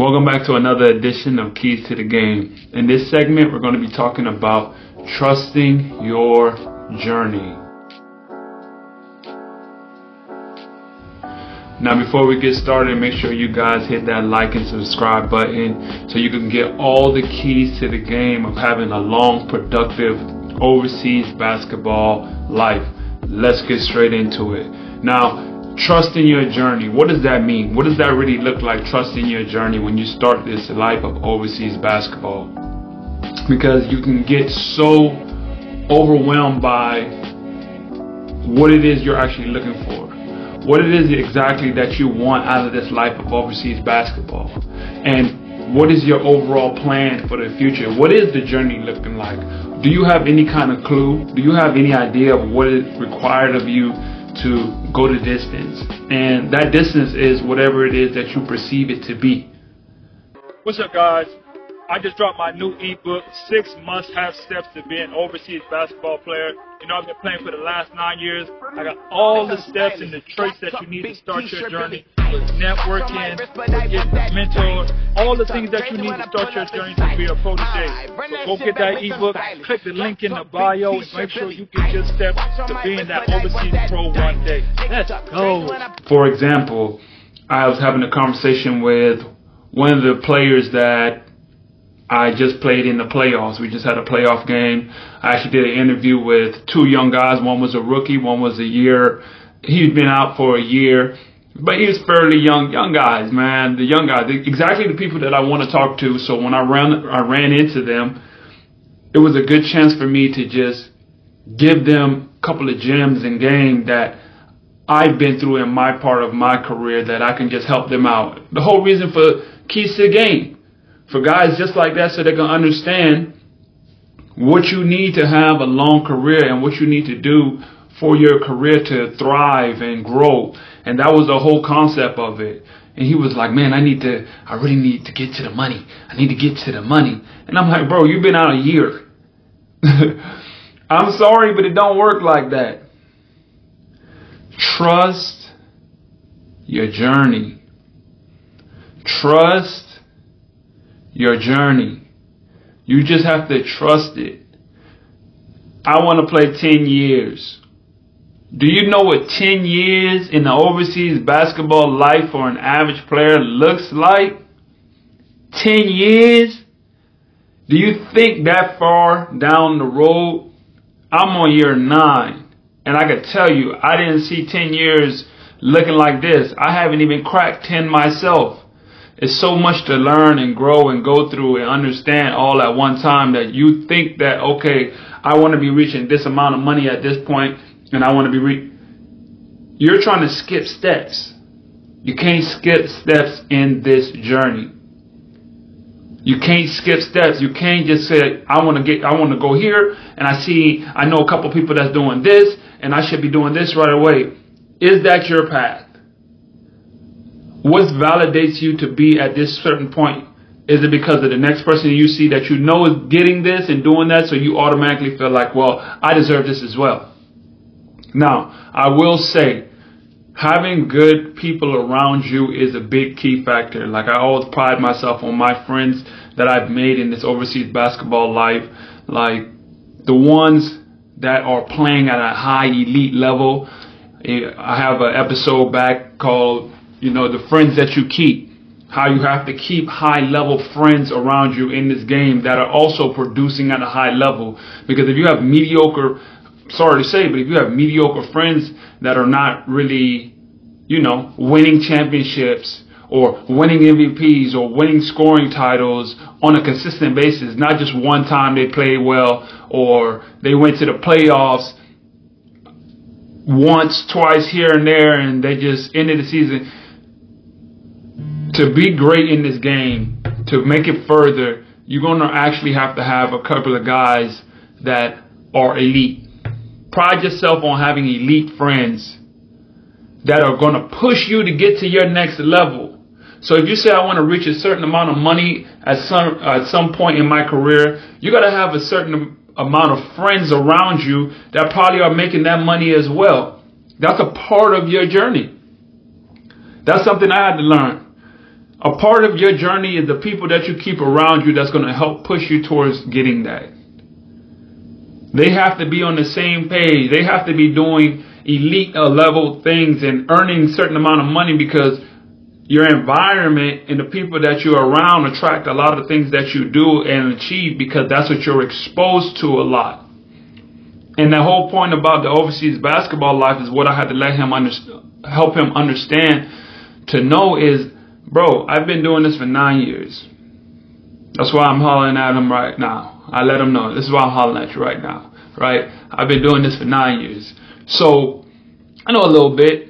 Welcome back to another edition of Keys to the Game. In this segment, we're going to be talking about trusting your journey. Now, before we get started, make sure you guys hit that like and subscribe button so you can get all the keys to the game of having a long, productive overseas basketball life. Let's get straight into it. Now, trusting your journey. What does that mean? What does that really look like, trusting your journey, when you start this life of overseas basketball? Because you can get so overwhelmed by what it is you're actually looking for, what it is exactly that you want out of this life of overseas basketball, and what is your overall plan for the future? What is the journey looking like? Do you have any kind of clue? Do you have any idea of what is required of you to go the distance? And that distance is whatever it is that you perceive it to be. What's up, guys? I just dropped my new ebook, 6 Must-Have Steps to Be an Overseas Basketball Player. You know, I've been playing for the last 9 years. I got all the steps and the traits that you need to start your journey. Networking, getting mentored, all the things that you need to start your journey to be a pro today. So go get that ebook, click the link in the bio, and make sure you get your steps to being that overseas pro one day. Let's go. For example, I was having a conversation with one of the players that I just played in the playoffs. We just had a playoff game. I actually did an interview with 2 young guys. One was a rookie, one was a year. He'd been out for a year, but he was fairly young guys, man. The young guys, exactly the people that I want to talk to. So when I ran into them, it was a good chance for me to just give them a couple of gems and game that I've been through in my part of my career that I can just help them out. The whole reason for Keys to the Game, for guys just like that, so they can understand what you need to have a long career and what you need to do for your career to thrive and grow. And that was the whole concept of it. And he was like, man, I really need to get to the money. I need to get to the money. And I'm like, bro, you've been out a year. I'm sorry, but it don't work like that. Trust your journey. Trust your journey. You just have to trust it. I want to play 10 years. Do you know what 10 years in the overseas basketball life for an average player looks like? 10 years? Do you think that far down the road? I'm on year 9, and I can tell you, I didn't see 10 years looking like this. I haven't even cracked 10 myself. It's so much to learn and grow and go through and understand all at one time that you think that, okay, I want to be reaching this amount of money at this point, and I want to be You're trying to skip steps. You can't skip steps in this journey. You can't skip steps. You can't just say, I want to go here, and I know a couple people that's doing this, and I should be doing this right away. Is that your path? What validates you to be at this certain point? Is it because of the next person you see that you know is getting this and doing that, so you automatically feel like, well, I deserve this as well? Now, I will say, having good people around you is a big key factor. Like, I always pride myself on my friends that I've made in this overseas basketball life. Like, the ones that are playing at a high elite level. I have an episode back called, you know, the friends that you keep. How you have to keep high-level friends around you in this game that are also producing at a high level. Because if you have mediocre friends that are not really, you know, winning championships or winning MVPs or winning scoring titles on a consistent basis, not just one time they played well or they went to the playoffs once, twice here and there, and they just ended the season. To be great in this game, to make it further, you're going to actually have to have a couple of guys that are elite. Pride yourself on having elite friends that are going to push you to get to your next level. So if you say, I want to reach a certain amount of money at some point in my career, you got to have a certain amount of friends around you that probably are making that money as well. That's a part of your journey. That's something I had to learn. A part of your journey is the people that you keep around you that's going to help push you towards getting that. They have to be on the same page. They have to be doing elite level things and earning a certain amount of money, because your environment and the people that you're around attract a lot of the things that you do and achieve, because that's what you're exposed to a lot. And the whole point about the overseas basketball life is what I had to let him help him understand to know is, bro, I've been doing this for 9 years. That's why I'm hollering at him right now. I let him know. This is why I'm hollering at you right now, right? I've been doing this for 9 years. So I know a little bit.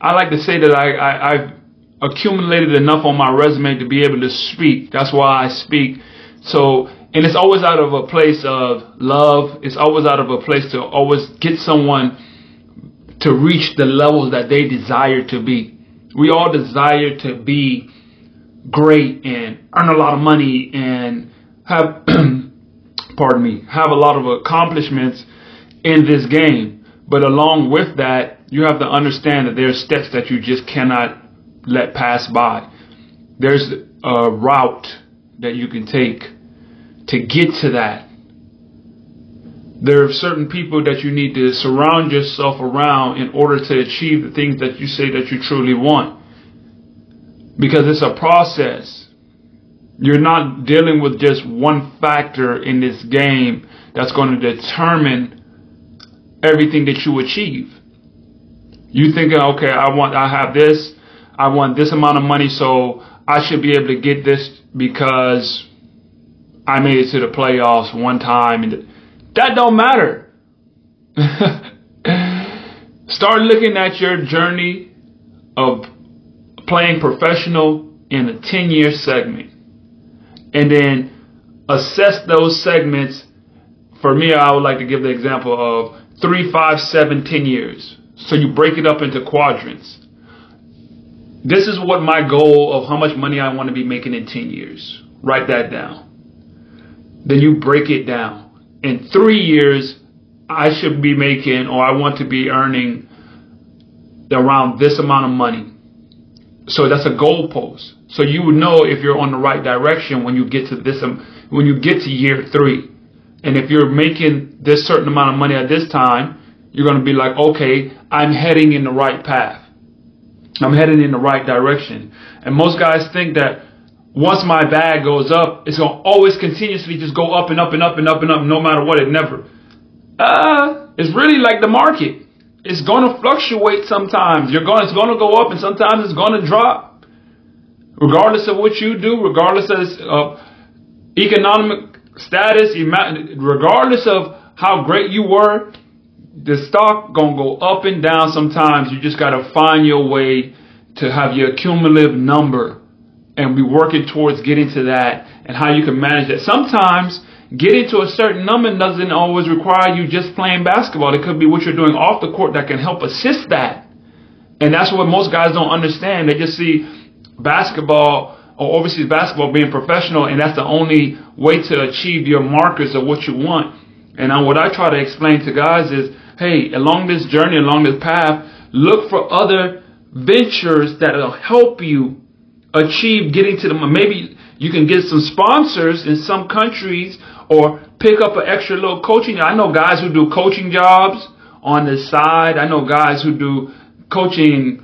I like to say that I've accumulated enough on my resume to be able to speak. That's why I speak. So, and it's always out of a place of love. It's always out of a place to always get someone to reach the levels that they desire to be. We all desire to be great and earn a lot of money and have, pardon me, have a lot of accomplishments in this game. But along with that, you have to understand that there are steps that you just cannot let pass by. There's a route that you can take to get to that. There are certain people that you need to surround yourself around in order to achieve the things that you say that you truly want, because it's a process. You're not dealing with just one factor in this game that's going to determine everything that you achieve. You thinking, okay, I have this. I want this amount of money, so I should be able to get this because I made it to the playoffs one time. And that don't matter. Start looking at your journey of playing professional in a 10-year segment, and then assess those segments. For me, I would like to give the example of 3, 5, 7, 10 years. So you break it up into quadrants. This is what my goal of how much money I want to be making in 10 years. Write that down. Then you break it down. In 3 years, I should be making, or I want to be earning around this amount of money. So that's a goalpost. So you would know if you're on the right direction when you get to this, when you get to year 3. And if you're making this certain amount of money at this time, you're going to be like, okay, I'm heading in the right path. I'm heading in the right direction. And most guys think that once my bag goes up, it's going to always continuously just go up and up and up and up and up, no matter what. It never. It's really like the market. It's going to fluctuate sometimes. It's going to go up, and sometimes it's going to drop. Regardless of what you do, regardless of economic status, regardless of how great you were, the stock going to go up and down sometimes. You just got to find your way to have your cumulative number. And we working towards getting to that and how you can manage that. Sometimes getting to a certain number doesn't always require you just playing basketball. It could be what you're doing off the court that can help assist that. And that's what most guys don't understand. They just see basketball or overseas basketball being professional, and that's the only way to achieve your markers of what you want. And what I try to explain to guys is, hey, along this journey, along this path, look for other ventures that will help you achieve getting to them. Maybe you can get some sponsors in some countries, or pick up an extra little coaching. I know guys who do coaching jobs on the side. I know guys who do coaching,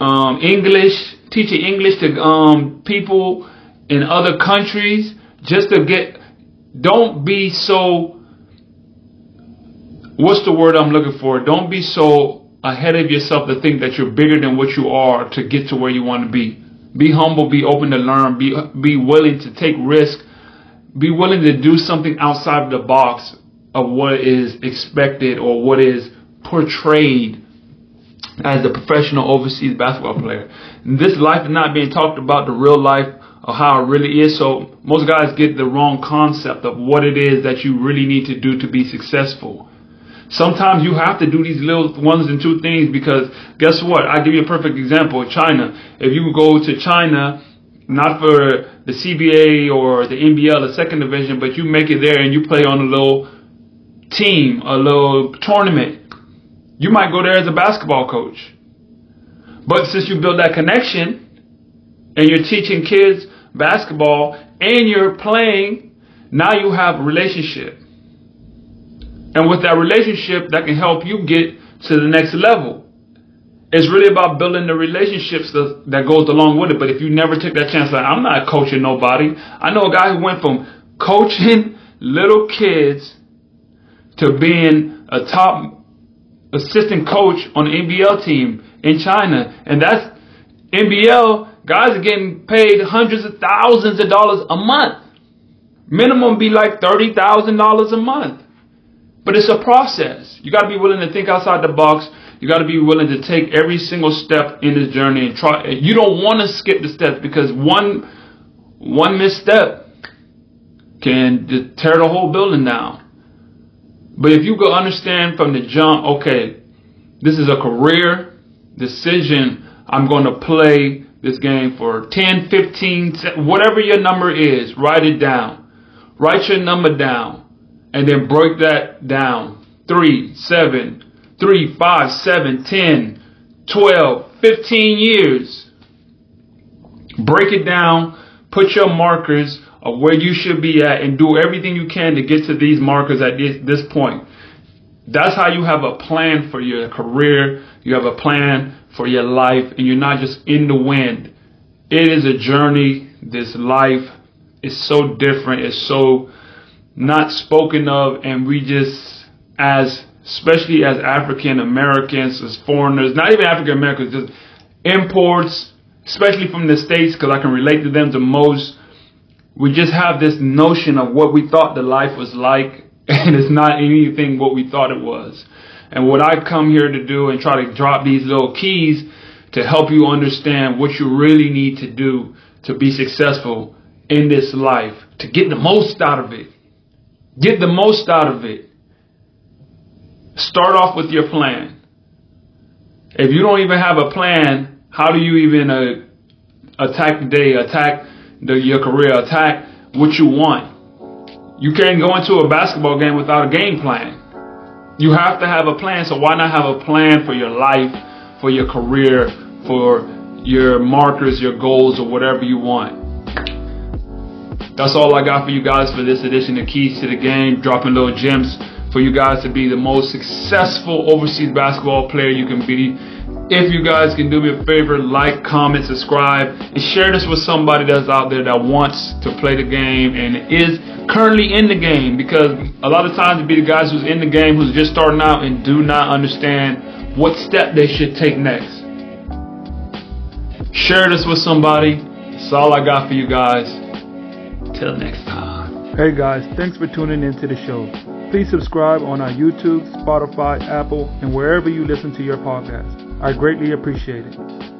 English, teaching English to people in other countries, just to get. Don't be so. What's the word I'm looking for? Don't be so ahead of yourself to think that you're bigger than what you are to get to where you want to be. Be humble, be open to learn, be willing to take risk, be willing to do something outside of the box of what is expected or what is portrayed as the professional overseas basketball player. And this life is not being talked about, the real life of how it really is. So most guys get the wrong concept of what it is that you really need to do to be successful. Sometimes you have to do these little ones and two things, because guess what? I'll give you a perfect example. China. If you go to China, not for the CBA or the NBL, the second division, but you make it there and you play on a little team, a little tournament, you might go there as a basketball coach. But since you build that connection, and you're teaching kids basketball and you're playing, now you have a relationship. And with that relationship, that can help you get to the next level. It's really about building the relationships that goes along with it. But if you never take that chance, like, I'm not coaching nobody. I know a guy who went from coaching little kids to being a top assistant coach on the NBL team in China. And that's NBL, guys are getting paid hundreds of thousands of dollars a month. Minimum be like $30,000 a month. But it's a process. You got to be willing to think outside the box. You got to be willing to take every single step in this journey and try. You don't want to skip the steps, because one misstep can tear the whole building down. But if you go understand from the jump, okay, this is a career decision. I'm going to play this game for 10, 15, whatever your number is. Write it down. Write your number down. And then break that down. 3, 7, 3, 5, 7, 10, 12, 15 years. Break it down. Put your markers of where you should be at and do everything you can to get to these markers at this point. That's how you have a plan for your career. You have a plan for your life, and you're not just in the wind. It is a journey. This life is so different. It's so not spoken of, and we just, especially as African Americans, as foreigners, not even African Americans, just imports, especially from the States, because I can relate to them the most. We just have this notion of what we thought the life was like, and it's not anything what we thought it was. And what I come here to do and try to drop these little keys to help you understand what you really need to do to be successful in this life, to get the most out of it. Get the most out of it. Start off with your plan. If you don't even have a plan, how do you even attack the day, attack your career, attack what you want? You can't go into a basketball game without a game plan. You have to have a plan, so why not have a plan for your life, for your career, for your markers, your goals, or whatever you want? That's all I got for you guys for this edition of Keys to the Game, dropping little gems for you guys to be the most successful overseas basketball player you can be. If you guys can do me a favor, like, comment, subscribe, and share this with somebody that's out there that wants to play the game and is currently in the game, because a lot of times it'd be the guys who's in the game who's just starting out and do not understand what step they should take next. Share this with somebody. That's all I got for you guys. Till next time. Hey guys, thanks for tuning into the show. Please subscribe on our YouTube, Spotify, Apple, and wherever you listen to your podcast. I greatly appreciate it.